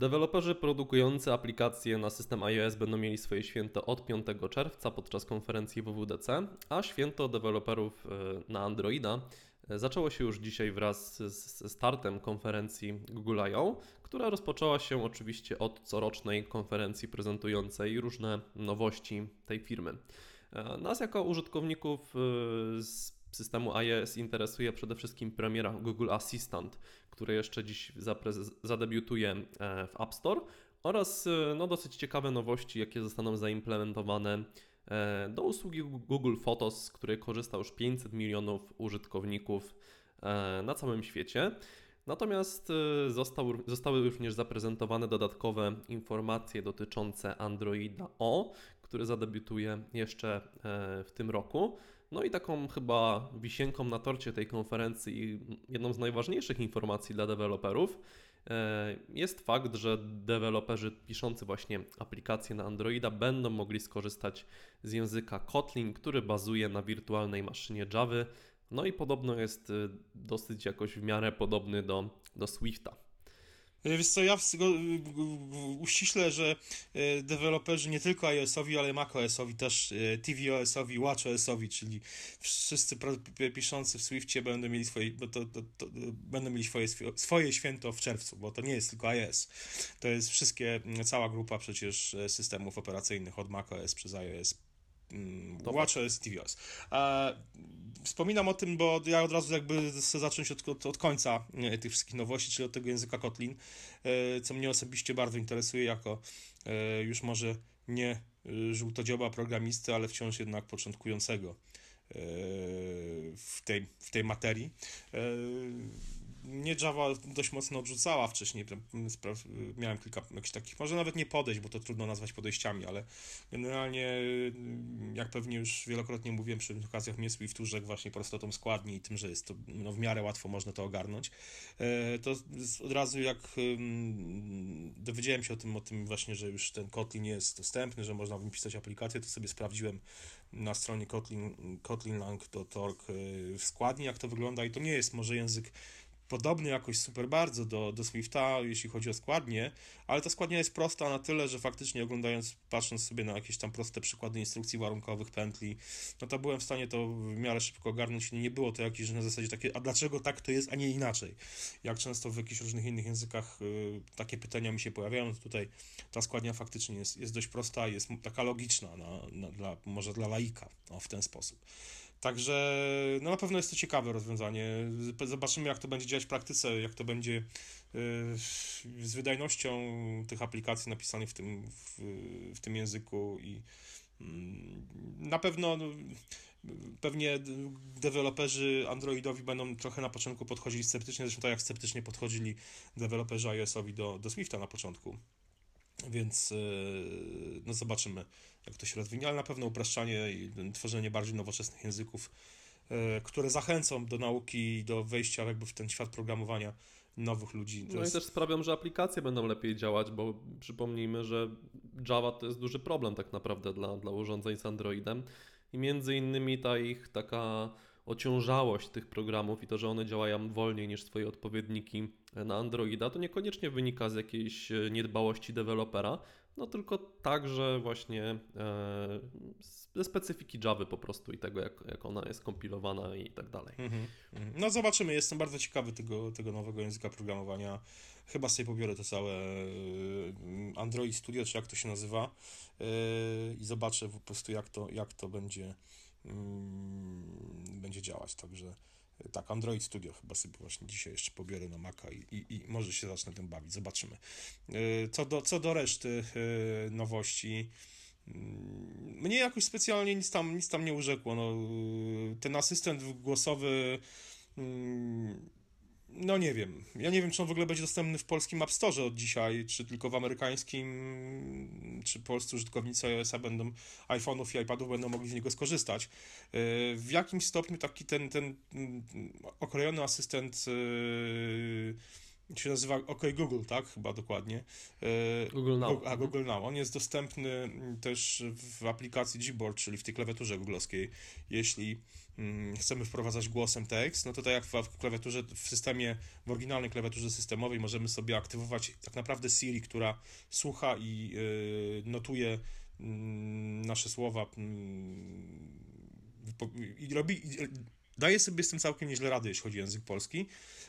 Deweloperzy produkujący aplikacje na system iOS będą mieli swoje święto od 5 czerwca podczas konferencji WWDC, a święto deweloperów na Androida zaczęło się już dzisiaj wraz ze startem konferencji Google I/O, która rozpoczęła się oczywiście od corocznej konferencji prezentującej różne nowości tej firmy. Nas jako użytkowników z systemu iOS interesuje przede wszystkim premiera Google Assistant, który jeszcze dziś zadebiutuje w App Store oraz dosyć ciekawe nowości, jakie zostaną zaimplementowane do usługi Google Photos, z której korzysta już 500 milionów użytkowników na całym świecie. Natomiast zostały również zaprezentowane dodatkowe informacje dotyczące Androida O, który zadebiutuje jeszcze w tym roku. No i taką chyba wisienką na torcie tej konferencji i jedną z najważniejszych informacji dla deweloperów jest fakt, że deweloperzy piszący właśnie aplikacje na Androida będą mogli skorzystać z języka Kotlin, który bazuje na wirtualnej maszynie Java. No i podobno jest dosyć jakoś w miarę podobny do Swifta. Wiesz co, ja uściślę, że deweloperzy nie tylko iOS-owi, ale macOS-owi, też tvOS-owi, watchOS-owi, czyli wszyscy piszący w Swiftie będą mieli swoje święto w czerwcu, bo to nie jest tylko iOS. To jest cała grupa przecież systemów operacyjnych od macOS przez iOS. WatchOS i tvOS. Wspominam o tym, bo ja od razu jakby chcę zacząć od końca tych wszystkich nowości, czyli od tego języka Kotlin, co mnie osobiście bardzo interesuje jako już może nie żółtodzioba programisty, ale wciąż jednak początkującego w tej materii. Mnie Java dość mocno odrzucała wcześniej, miałem kilka jakichś takich, może nawet nie podejść, bo to trudno nazwać podejściami, ale generalnie, jak pewnie już wielokrotnie mówiłem przy okazjach mnie Swiftu, że właśnie prostotą składni i tym, że jest to w miarę łatwo można to ogarnąć, to od razu jak dowiedziałem się o tym właśnie, że już ten Kotlin jest dostępny, że można w nim pisać aplikację, to sobie sprawdziłem na stronie kotlinlang.org w składni, jak to wygląda i to nie jest może język podobny jakoś super bardzo do Swifta, jeśli chodzi o składnię, ale ta składnia jest prosta na tyle, że faktycznie patrząc sobie na jakieś tam proste przykłady instrukcji warunkowych, pętli, no to byłem w stanie to w miarę szybko ogarnąć i nie było to jakieś na zasadzie takie, a dlaczego tak to jest, a nie inaczej? Jak często w jakichś różnych innych językach takie pytania mi się pojawiają, to tutaj ta składnia faktycznie jest dość prosta, jest taka logiczna, może dla laika, w ten sposób. Także na pewno jest to ciekawe rozwiązanie. Zobaczymy, jak to będzie działać w praktyce, jak to będzie z wydajnością tych aplikacji napisanych w tym języku i na pewno pewnie deweloperzy Androidowi będą trochę na początku podchodzili sceptycznie, zresztą tak jak sceptycznie podchodzili deweloperzy iOS-owi do Swifta na początku. Więc zobaczymy, jak to się rozwinie, ale na pewno upraszczanie i tworzenie bardziej nowoczesnych języków, które zachęcą do nauki i do wejścia jakby w ten świat programowania nowych ludzi. I też sprawią, że aplikacje będą lepiej działać, bo przypomnijmy, że Java to jest duży problem tak naprawdę dla urządzeń z Androidem i między innymi ta ich taka ociążałość tych programów i to, że one działają wolniej niż swoje odpowiedniki na Androida, to niekoniecznie wynika z jakiejś niedbałości dewelopera, tylko także właśnie ze specyfiki Java po prostu i tego, jak ona jest kompilowana i tak dalej. Zobaczymy, jestem bardzo ciekawy tego nowego języka programowania. Chyba sobie pobiorę to całe Android Studio, czy jak to się nazywa i zobaczę po prostu jak to będzie działać, także tak, Android Studio chyba sobie właśnie dzisiaj jeszcze pobiorę na Maca i może się zacznę tym bawić, zobaczymy. Co do reszty nowości, mnie jakoś specjalnie nic tam nie urzekło, ten asystent głosowy, nie wiem. Ja nie wiem, czy on w ogóle będzie dostępny w polskim App Store od dzisiaj, czy tylko w amerykańskim, czy polscy użytkownicy iOS-a będą, iPhone'ów i iPadów będą mogli z niego skorzystać. W jakim stopniu taki ten okrojony asystent się nazywa OK Google, tak? Chyba dokładnie. Google Now. A, Google Now. On jest dostępny też w aplikacji Gboard, czyli w tej klawiaturze googlowskiej. Jeśli chcemy wprowadzać głosem tekst, no to tak jak w klawiaturze, w systemie, w oryginalnej klawiaturze systemowej możemy sobie aktywować tak naprawdę Siri, która słucha i notuje nasze słowa i robi... Daję sobie z tym całkiem nieźle rady, jeśli chodzi o język polski.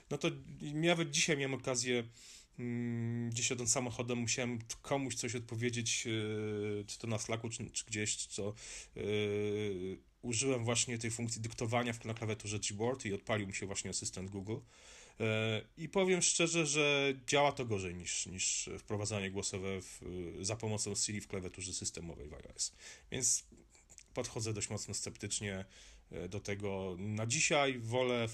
No to nawet dzisiaj miałem okazję, gdzieś jadąc samochodem, musiałem komuś coś odpowiedzieć, czy to na Slacku, czy gdzieś, co użyłem właśnie tej funkcji dyktowania na klawiaturze Gboard i odpalił mi się właśnie asystent Google. I powiem szczerze, że działa to gorzej niż wprowadzanie głosowe za pomocą Siri w klawiaturze systemowej w iOS. Więc podchodzę dość mocno sceptycznie do tego. Na dzisiaj wolę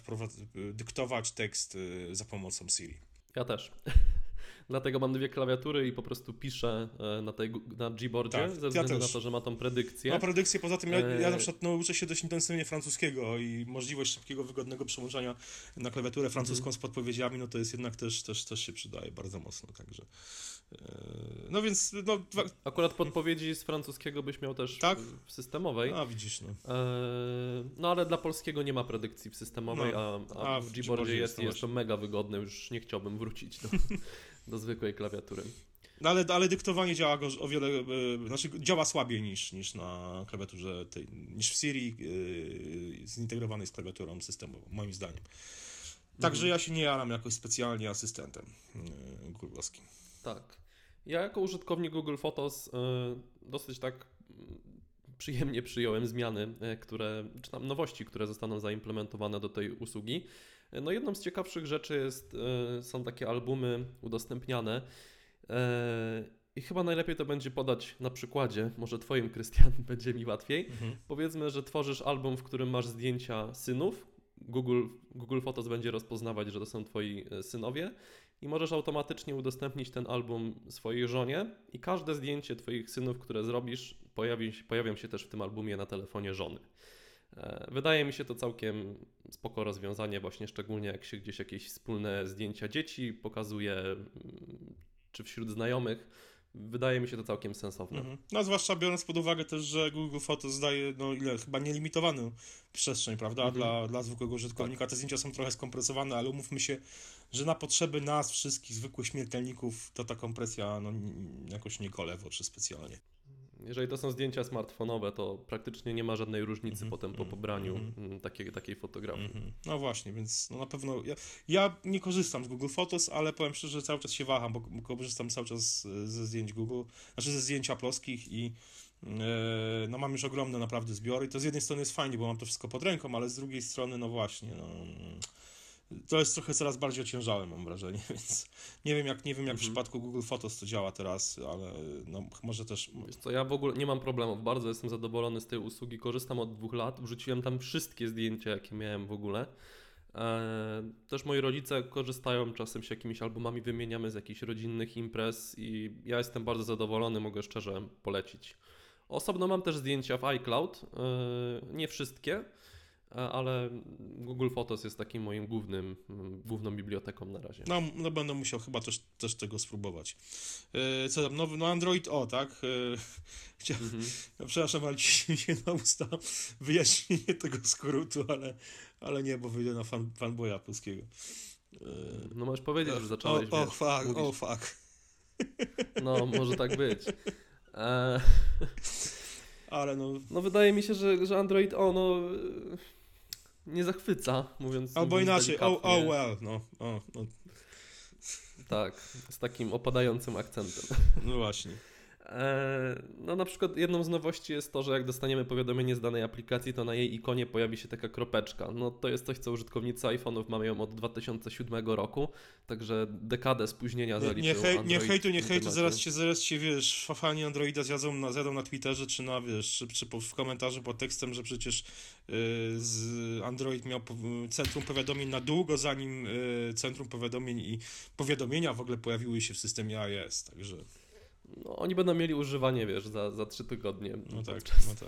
dyktować tekst za pomocą Siri. Ja też. Dlatego mam dwie klawiatury i po prostu piszę na Gboardzie, tak, ze względu na to, że ma tą predykcję. Ma predykcję, poza tym ja na przykład uczę się dość intensywnie francuskiego i możliwość szybkiego, wygodnego przełączania na klawiaturę francuską z podpowiedziami, no to jest jednak też się przydaje bardzo mocno, także... No więc... No... Akurat podpowiedzi z francuskiego byś miał też, tak? W systemowej. A widzisz, no. No ale dla polskiego nie ma predykcji w systemowej, no. a w Gboardzie jest to mega wygodne, już nie chciałbym wrócić do zwykłej klawiatury. No ale dyktowanie działa o wiele, działa słabiej niż na klawiaturze tej, niż w Siri zintegrowanej z klawiaturą systemową, moim zdaniem. Także ja się nie jaram jakoś specjalnie asystentem google'owskim. Tak. Ja jako użytkownik Google Photos dosyć tak przyjemnie przyjąłem zmiany, czy tam nowości, które zostaną zaimplementowane do tej usługi. No jedną z ciekawszych rzeczy są takie albumy udostępniane i chyba najlepiej to będzie podać na przykładzie, może twoim, Krystian, będzie mi łatwiej. Powiedzmy, że tworzysz album, w którym masz zdjęcia synów, Google Photos będzie rozpoznawać, że to są twoi synowie i możesz automatycznie udostępnić ten album swojej żonie i każde zdjęcie twoich synów, które zrobisz, pojawią się też w tym albumie na telefonie żony. Wydaje mi się to całkiem spoko rozwiązanie, właśnie szczególnie jak się gdzieś jakieś wspólne zdjęcia dzieci pokazuje, czy wśród znajomych. Wydaje mi się to całkiem sensowne. No zwłaszcza biorąc pod uwagę też, że Google Photos daje chyba nielimitowaną przestrzeń, prawda? Dla zwykłego użytkownika te zdjęcia są trochę skompresowane, ale umówmy się, że na potrzeby nas wszystkich, zwykłych śmiertelników, to ta kompresja jakoś nie kole w oczy specjalnie. Jeżeli to są zdjęcia smartfonowe, to praktycznie nie ma żadnej różnicy potem po pobraniu takiej fotografii. No właśnie, więc na pewno ja nie korzystam z Google Photos, ale powiem szczerze, że cały czas się waham, bo korzystam cały czas ze zdjęć ze zdjęć Apple'owskich i mam już ogromne naprawdę zbiory. I to z jednej strony jest fajnie, bo mam to wszystko pod ręką, ale z drugiej strony, no właśnie, to jest trochę coraz bardziej ociężałe, mam wrażenie, więc nie wiem jak w przypadku Google Photos to działa teraz, ale może też... Wiesz co, ja w ogóle nie mam problemów, bardzo jestem zadowolony z tej usługi, korzystam od 2 lat, wrzuciłem tam wszystkie zdjęcia, jakie miałem w ogóle. Też moi rodzice korzystają, czasem się jakimiś albumami wymieniamy z jakichś rodzinnych imprez i ja jestem bardzo zadowolony, mogę szczerze polecić. Osobno mam też zdjęcia w iCloud, nie wszystkie, ale Google Photos jest takim moim główną biblioteką na razie. No będę musiał chyba też tego spróbować. Co tam, Android O, tak? Przepraszam, ale ci się na usta wyjaśnienie tego skrótu, ale nie, bo wyjdę na fanboya polskiego. No możesz powiedzieć, że zacząłeś. Fuck. No, może tak być. Ale wydaje mi się, że Android O nie zachwyca, mówiąc... Albo inaczej, oh well. Tak, z takim opadającym akcentem. No właśnie. Na przykład jedną z nowości jest to, że jak dostaniemy powiadomienie z danej aplikacji, to na jej ikonie pojawi się taka kropeczka. No to jest coś, co użytkownicy iPhone'ów mają ją od 2007 roku, także dekadę spóźnienia zaliczył Android. Nie hejtu, zaraz się wiesz, fani Androida zjadą na Twitterze czy na w komentarzu pod tekstem, że przecież Android miał centrum powiadomień na długo, zanim centrum powiadomień i powiadomienia w ogóle pojawiły się w systemie iOS, także... Oni będą mieli używanie, za 3 tygodnie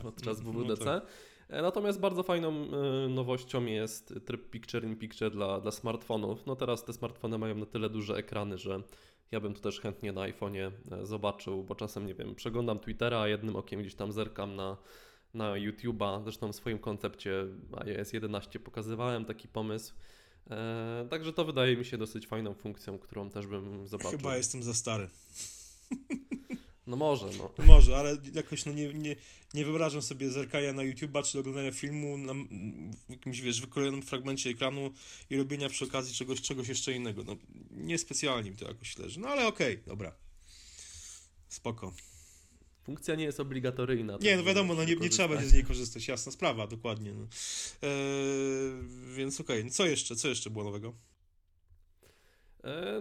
podczas WWDC. Natomiast bardzo fajną nowością jest tryb Picture in Picture dla smartfonów. No teraz te smartfony mają na tyle duże ekrany, że ja bym to też chętnie na iPhone'ie zobaczył, bo czasem, nie wiem, przeglądam Twittera, a jednym okiem gdzieś tam zerkam na YouTube'a. Zresztą w swoim koncepcie iOS 11 pokazywałem taki pomysł. Także to wydaje mi się dosyć fajną funkcją, którą też bym zobaczył. Chyba jestem za stary. No może, no. Może, ale jakoś no nie wyobrażam sobie zerkania na YouTube'a czy oglądania filmu na jakimś, wiesz, wykrojonym fragmencie ekranu i robienia przy okazji czegoś jeszcze innego. No niespecjalnie mi to jakoś leży. No ale okej, dobra. Spoko. Funkcja nie jest obligatoryjna. Nie, no wiadomo, no nie trzeba będzie z niej korzystać, jasna sprawa, dokładnie. No. Więc okej, no co jeszcze było nowego?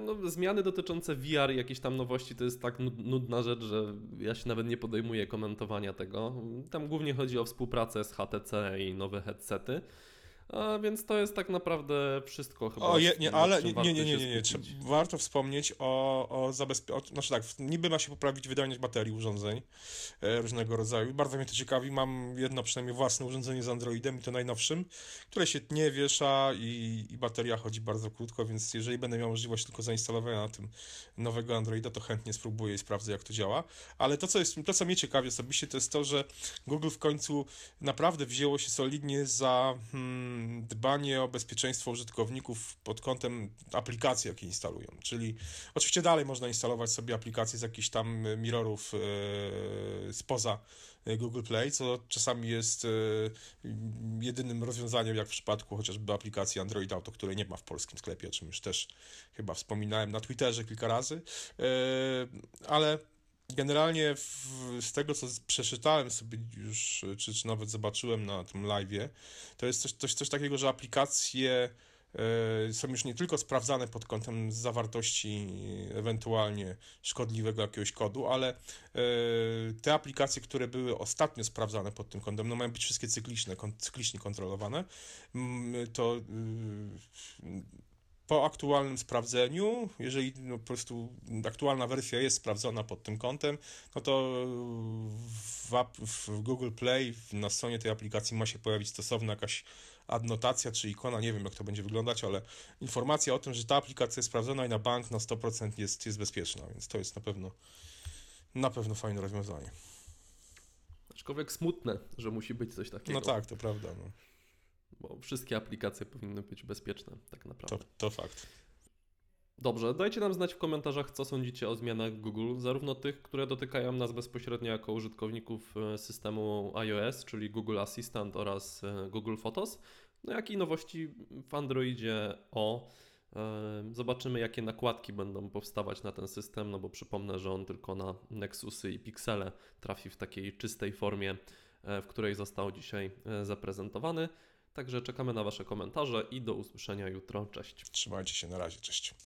No, zmiany dotyczące VR, jakieś tam nowości, to jest tak nudna rzecz, że ja się nawet nie podejmuję komentowania tego. Tam głównie chodzi o współpracę z HTC i nowe headsety. A więc to jest tak naprawdę wszystko chyba. Nie. Warto wspomnieć o zabezpieczeniu. Znaczy tak, niby ma się poprawić wydajność baterii urządzeń różnego rodzaju. Bardzo mnie to ciekawi. Mam jedno przynajmniej własne urządzenie z Androidem i to najnowszym, które się nie wiesza i bateria chodzi bardzo krótko, więc jeżeli będę miał możliwość tylko zainstalowania na tym nowego Androida, to chętnie spróbuję i sprawdzę, jak to działa. Ale to co mnie ciekawi osobiście, to jest to, że Google w końcu naprawdę wzięło się solidnie za dbanie o bezpieczeństwo użytkowników pod kątem aplikacji, jakie instalują. Czyli oczywiście dalej można instalować sobie aplikacje z jakichś tam mirrorów spoza Google Play, co czasami jest jedynym rozwiązaniem, jak w przypadku chociażby aplikacji Android Auto, której nie ma w polskim sklepie, o czym już też chyba wspominałem na Twitterze kilka razy, ale generalnie z tego, co przeczytałem sobie już, czy nawet zobaczyłem na tym live'ie, to jest coś takiego, że aplikacje są już nie tylko sprawdzane pod kątem zawartości ewentualnie szkodliwego jakiegoś kodu, ale te aplikacje, które były ostatnio sprawdzane pod tym kątem, no mają być wszystkie cyklicznie kontrolowane, to po aktualnym sprawdzeniu, jeżeli po prostu aktualna wersja jest sprawdzona pod tym kątem, no to w Google Play na stronie tej aplikacji ma się pojawić stosowna jakaś adnotacja czy ikona, nie wiem jak to będzie wyglądać, ale informacja o tym, że ta aplikacja jest sprawdzona i na bank na 100% jest bezpieczna, więc to jest na pewno fajne rozwiązanie. Aczkolwiek smutne, że musi być coś takiego. No tak, to prawda. No. Bo wszystkie aplikacje powinny być bezpieczne, tak naprawdę. To fakt. Dobrze, dajcie nam znać w komentarzach, co sądzicie o zmianach Google, zarówno tych, które dotykają nas bezpośrednio jako użytkowników systemu iOS, czyli Google Assistant oraz Google Photos, no jak i nowości w Androidzie O. Zobaczymy, jakie nakładki będą powstawać na ten system, no bo przypomnę, że on tylko na Nexusy i Pixele trafi w takiej czystej formie, w której został dzisiaj zaprezentowany. Także czekamy na Wasze komentarze i do usłyszenia jutro. Cześć. Trzymajcie się, na razie, cześć.